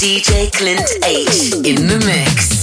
DJ Clint H in the mix.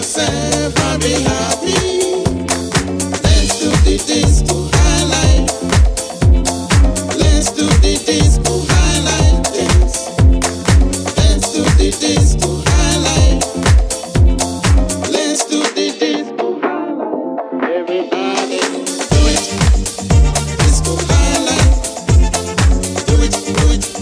yourself, I'll be happy. Let's do the disco highlight. Let's do the disco highlight dance. Let's do the disco highlight. Let's do the disco highlight. Everybody do it. Disco highlight. Do it.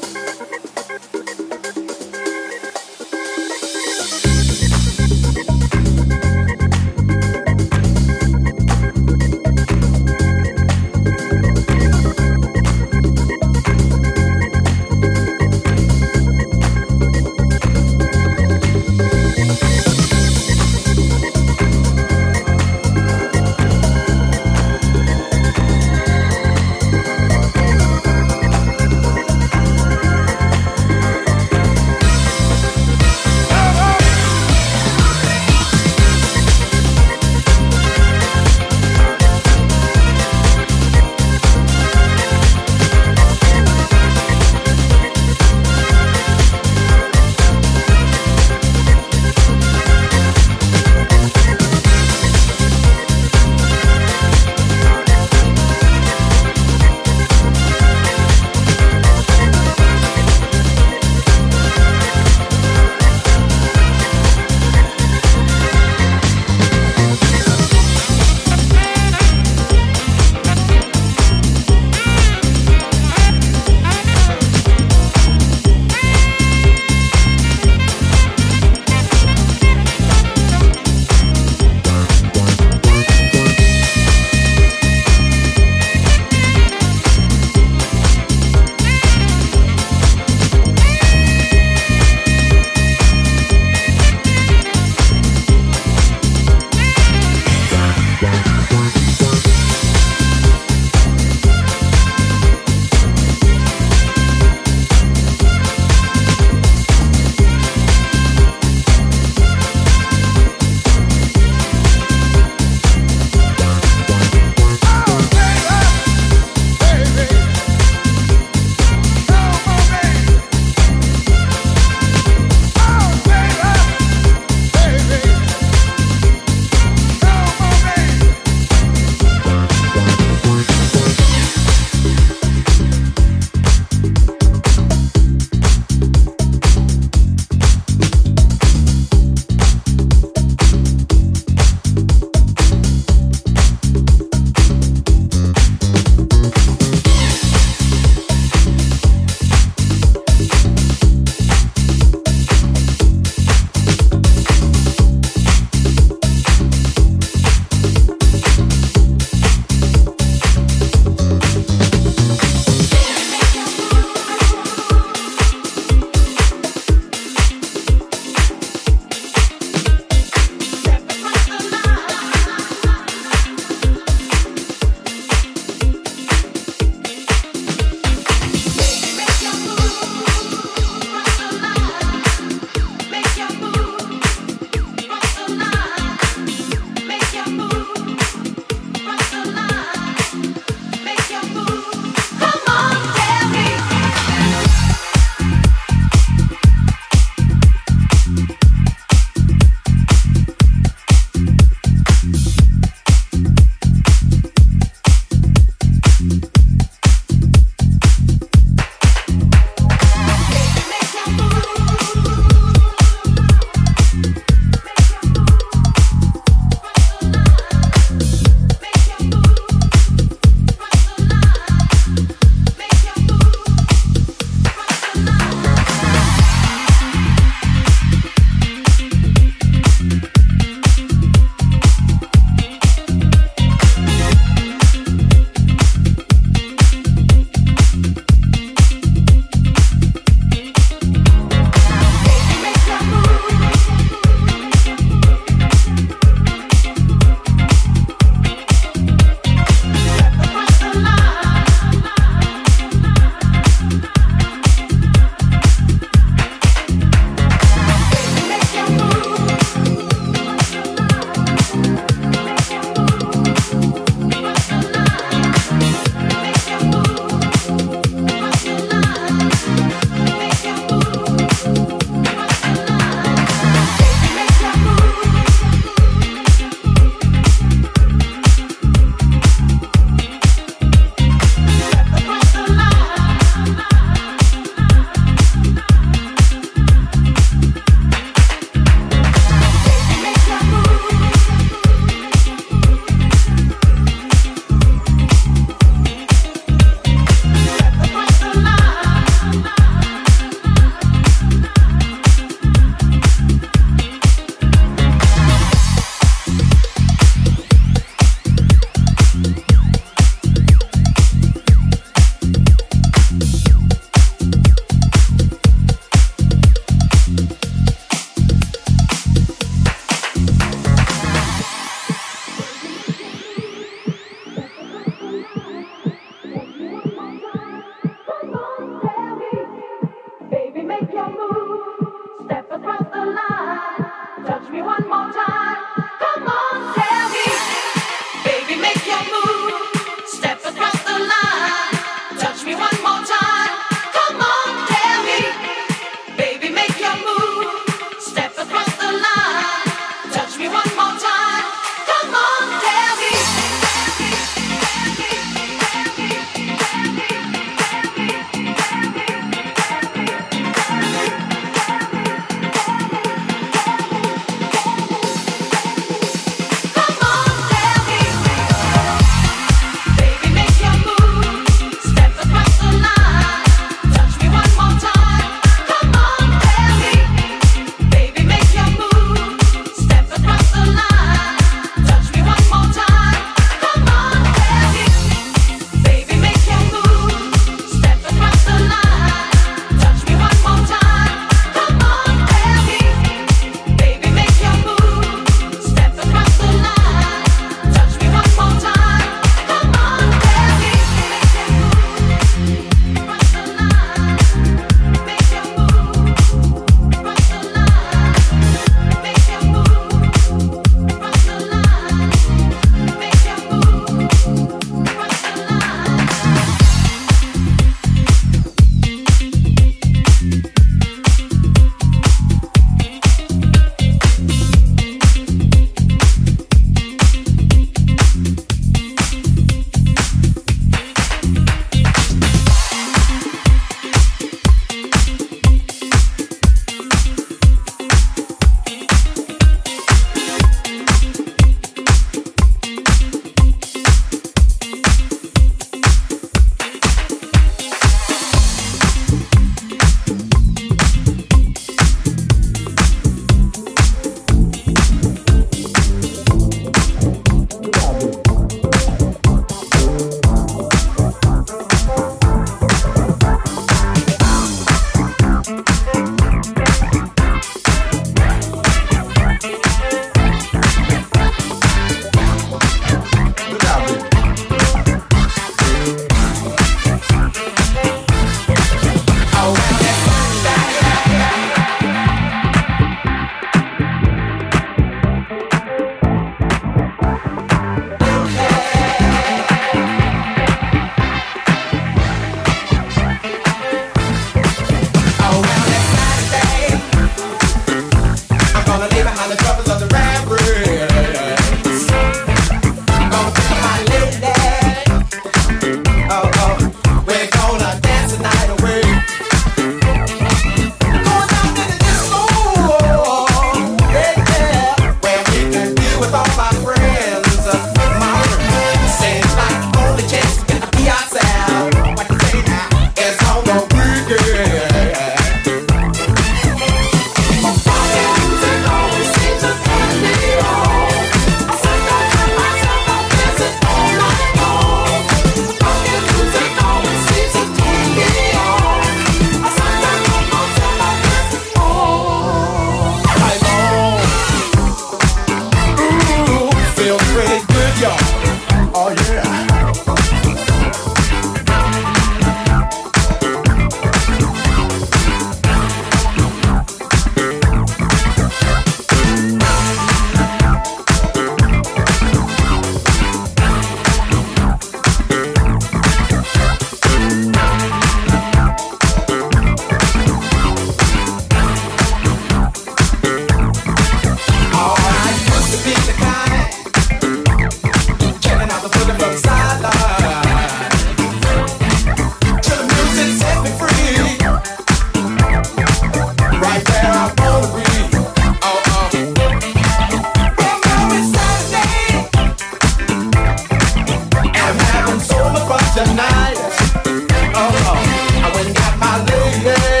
tonight. I went and got my lady.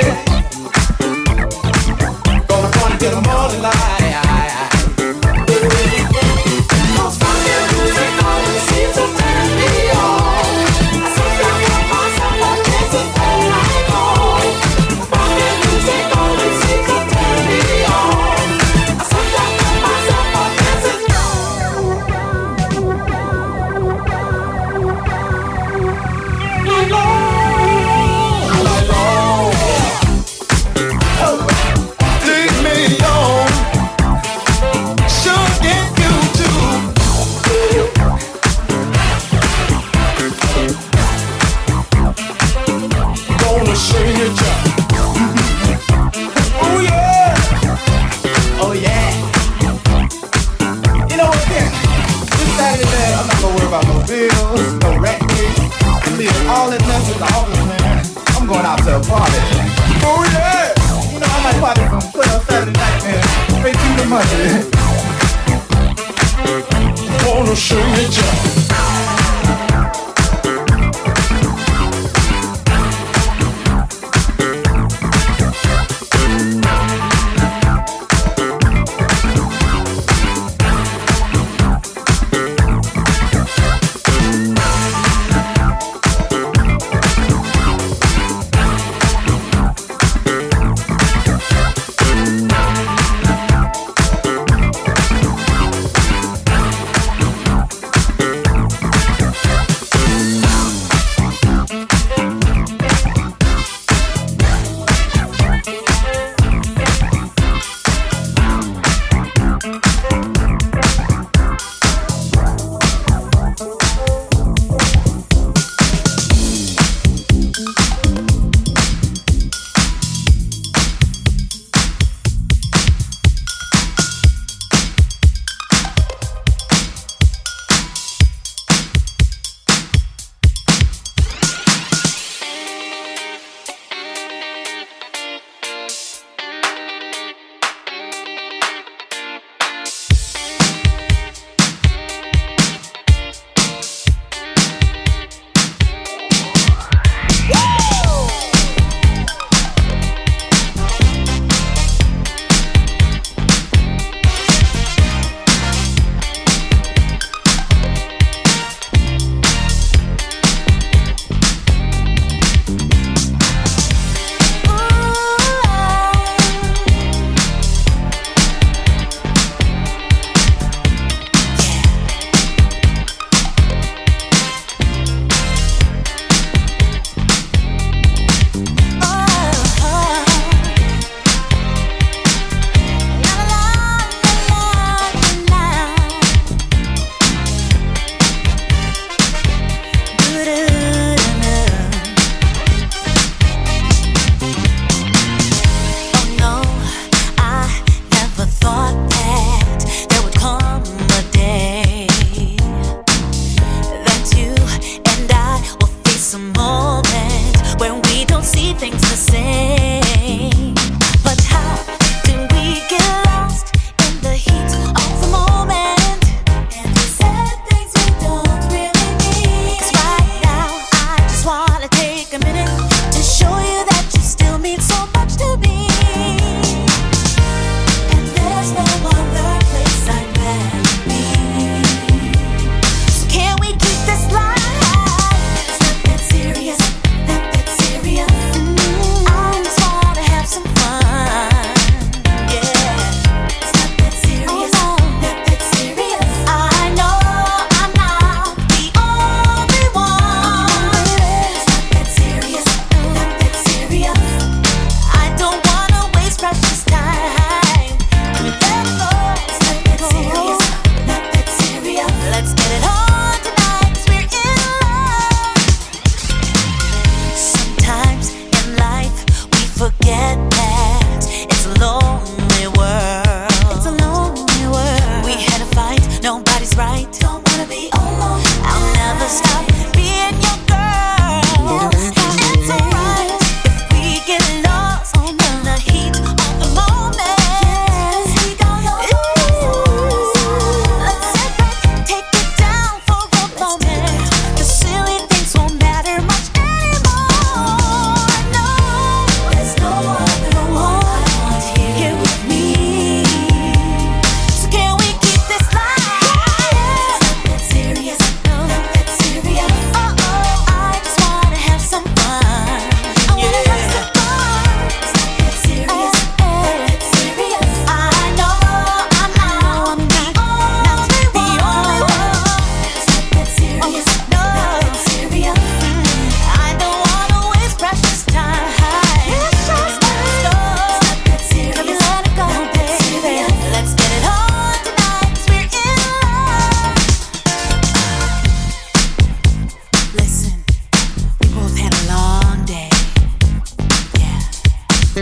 Gonna party till the morning light.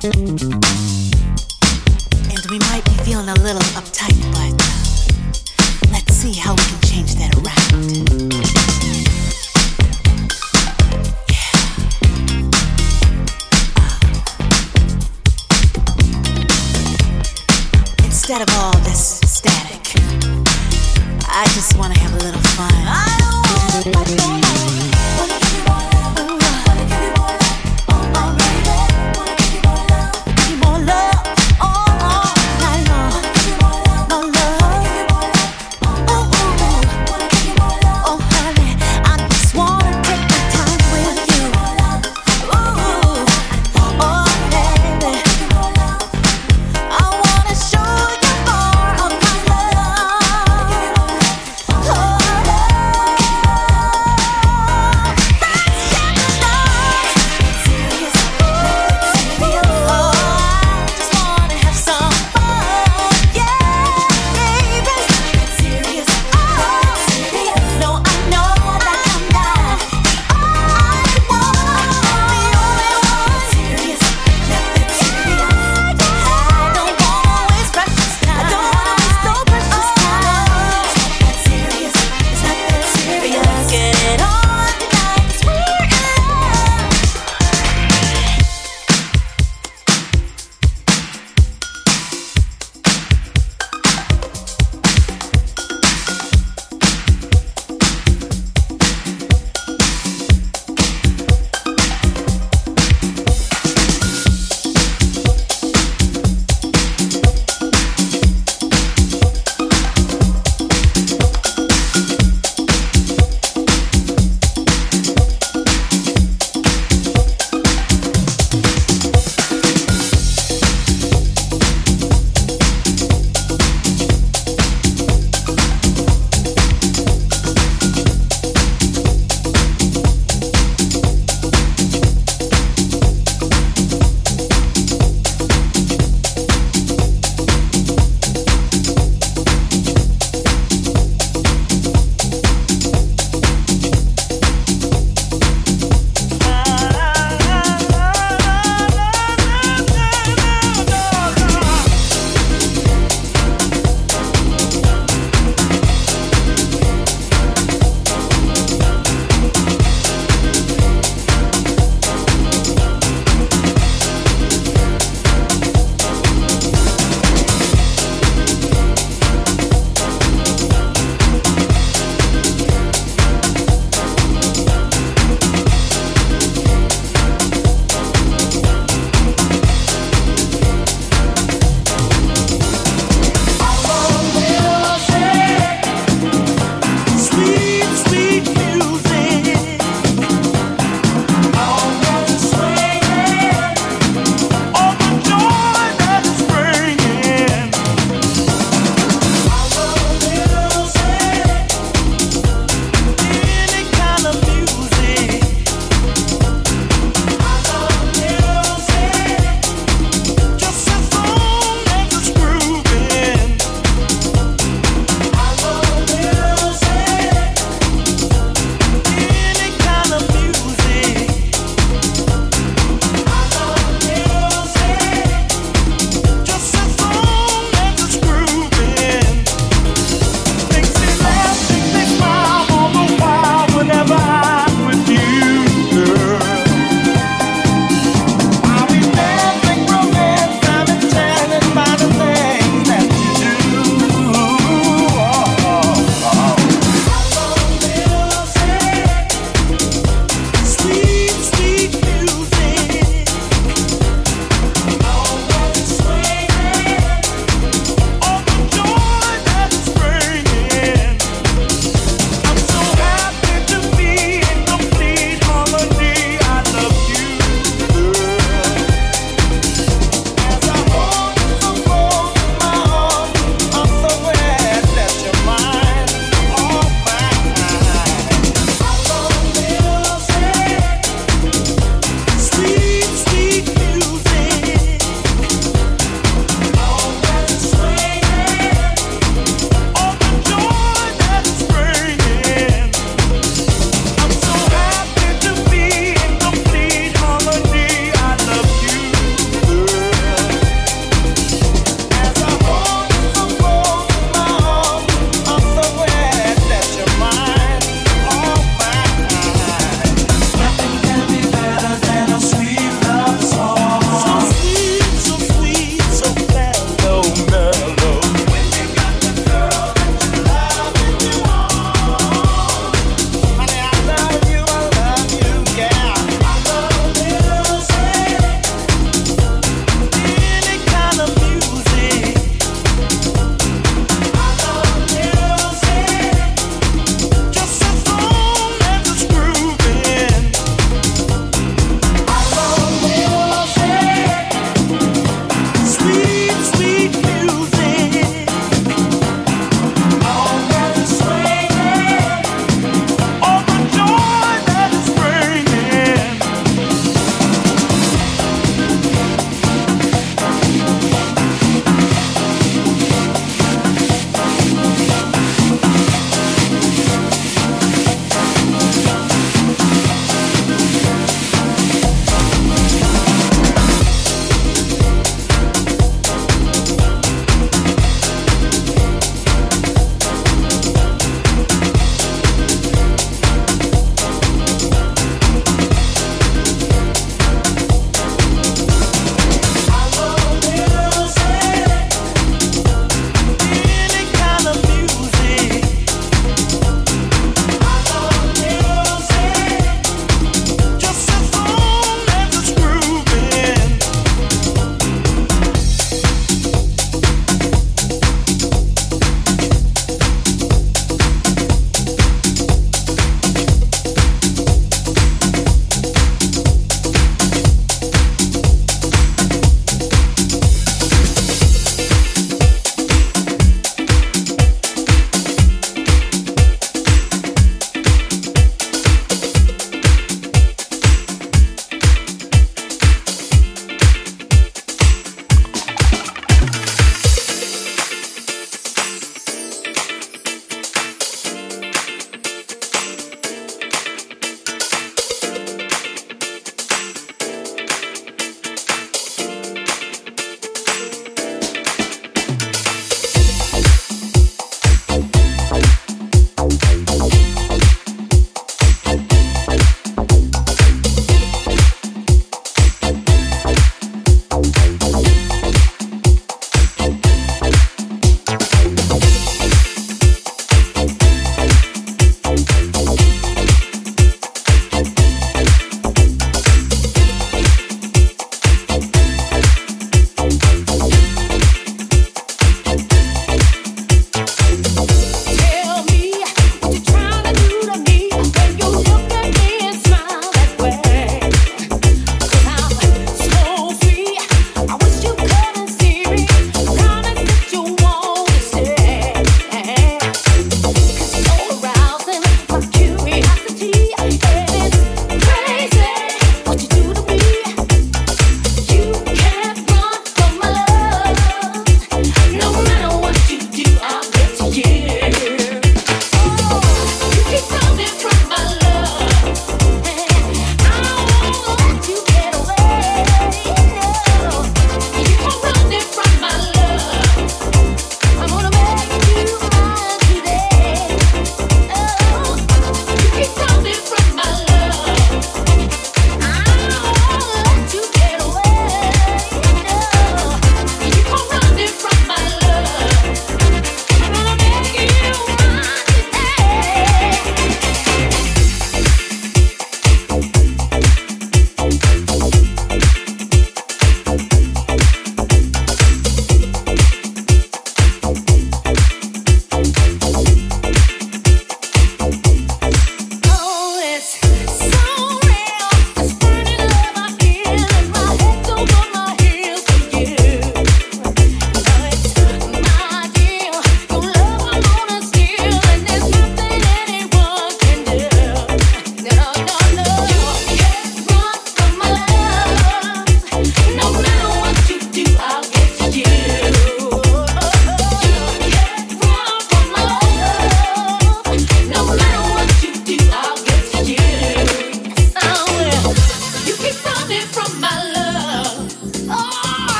And we might be feeling a little uptight, but let's see how we can change that around. Instead of all this static, I just want to have a little fun. I don't want much more.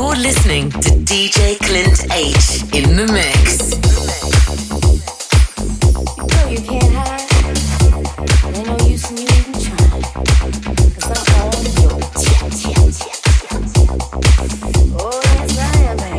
You're listening to DJ Clint H in the mix. No, you can't hide. Ain't no use in you even trying. Cause I'm all yours. Oh, that's right, baby.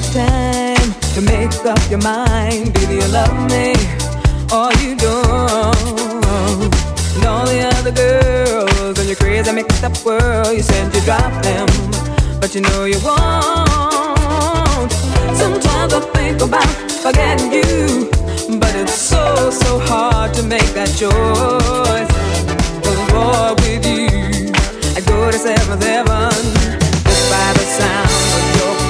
much time to make up your mind. Either you love me or you don't. And all the other girls in your crazy mixed up world, you said you dropped them, but you know you won't. Sometimes I think about forgetting you, but it's so, so hard to make that choice. Cause boy, with you I go to 7th heaven just by the sound of your voice.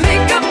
Make up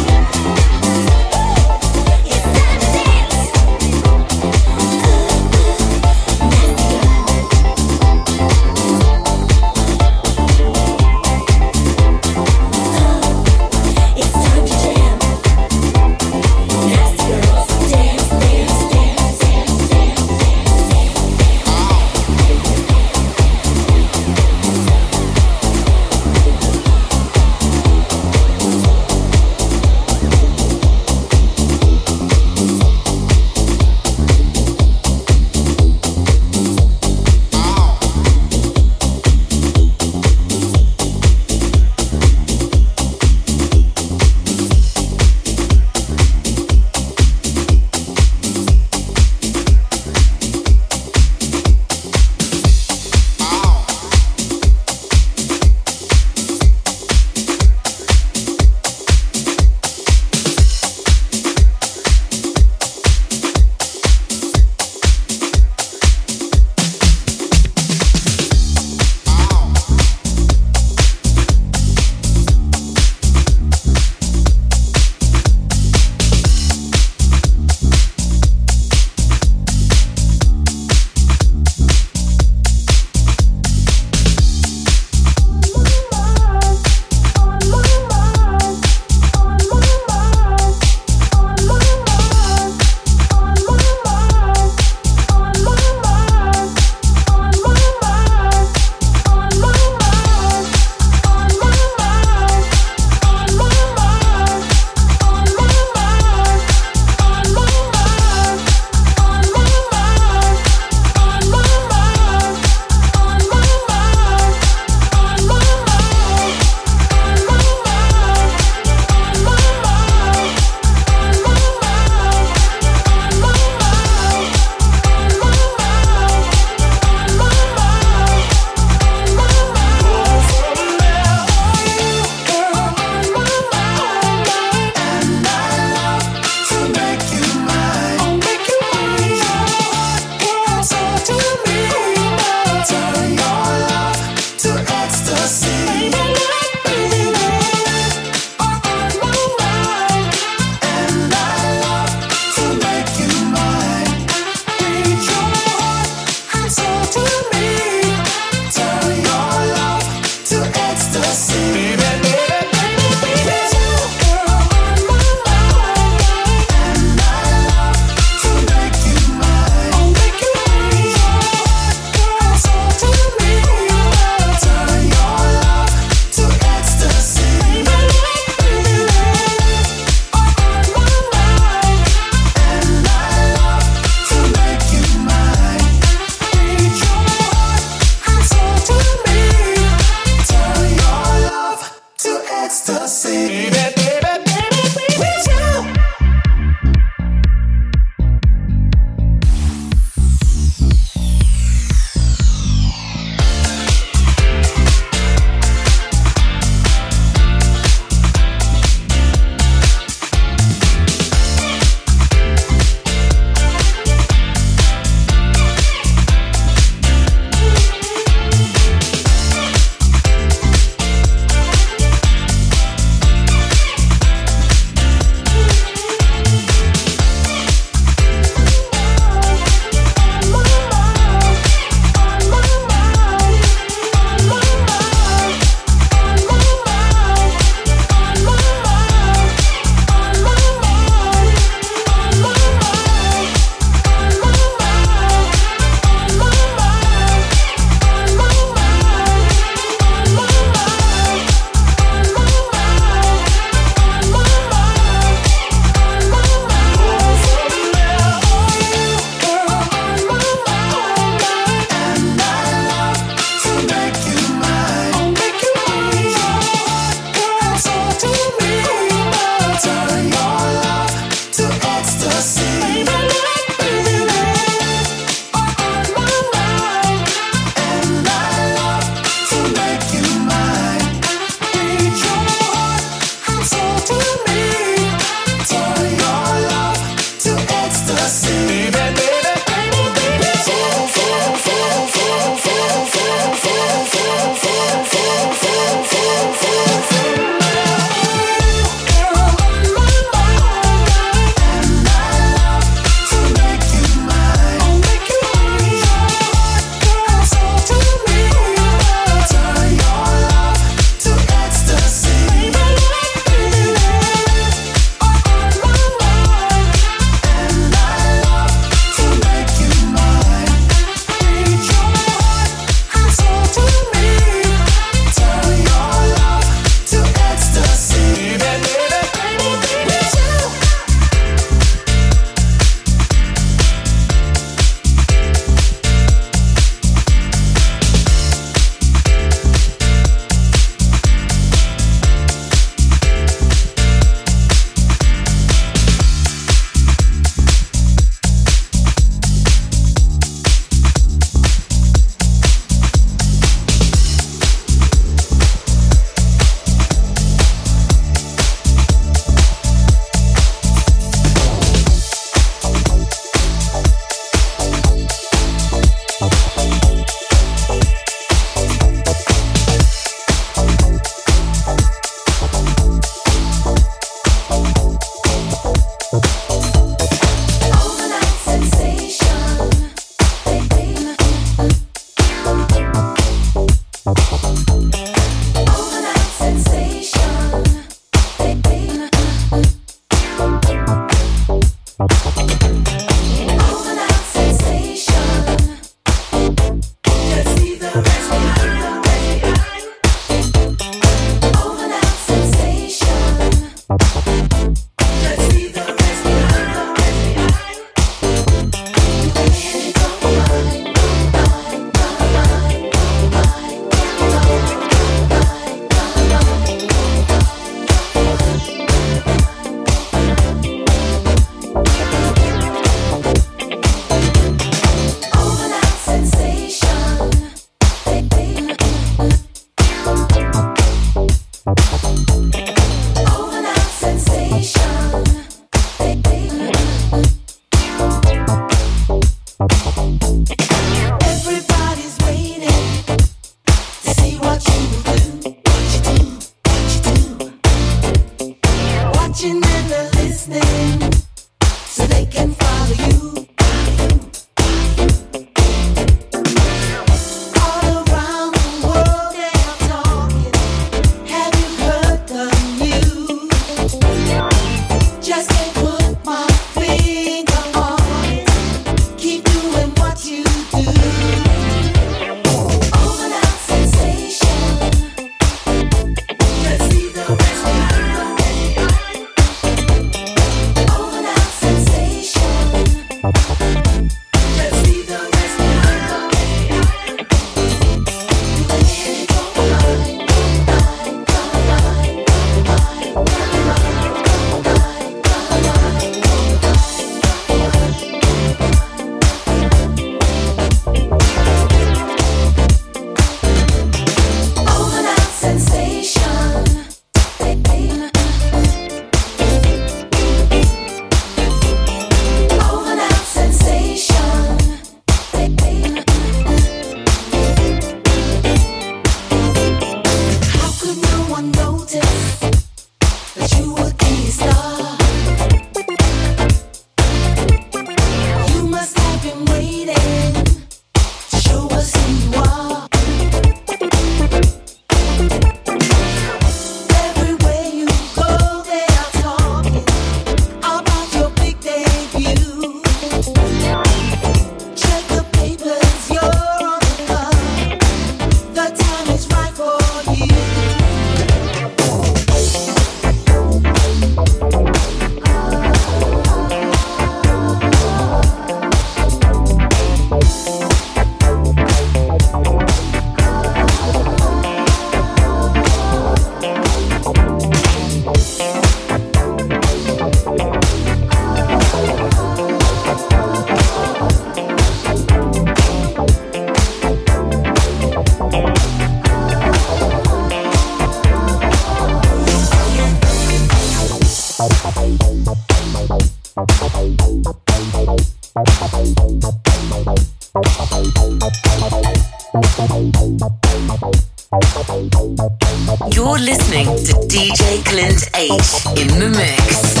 listening to DJ Clint H in the mix.